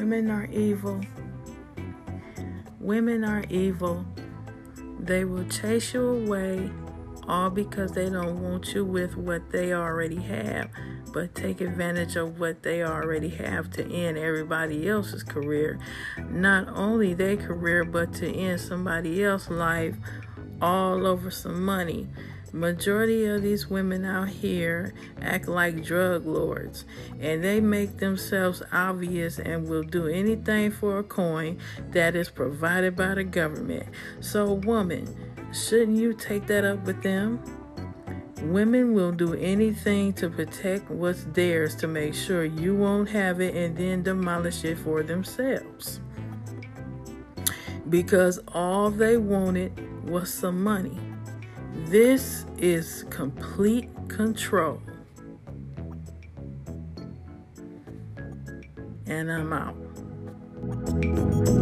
Women are evil. Women are evil. They will chase you away, all because they don't want you with what they already have, but take advantage of what they already have to end everybody else's career. Not only their career, but to end somebody else's life all over some money. Majority of these women out here act like drug lords, and they make themselves obvious and will do anything for a coin that is provided by the government. So, woman, shouldn't you take that up with them? Women will do anything to protect what's theirs to make sure you won't have it and then demolish it for themselves, because all they wanted was some money. This is complete control. And I'm out.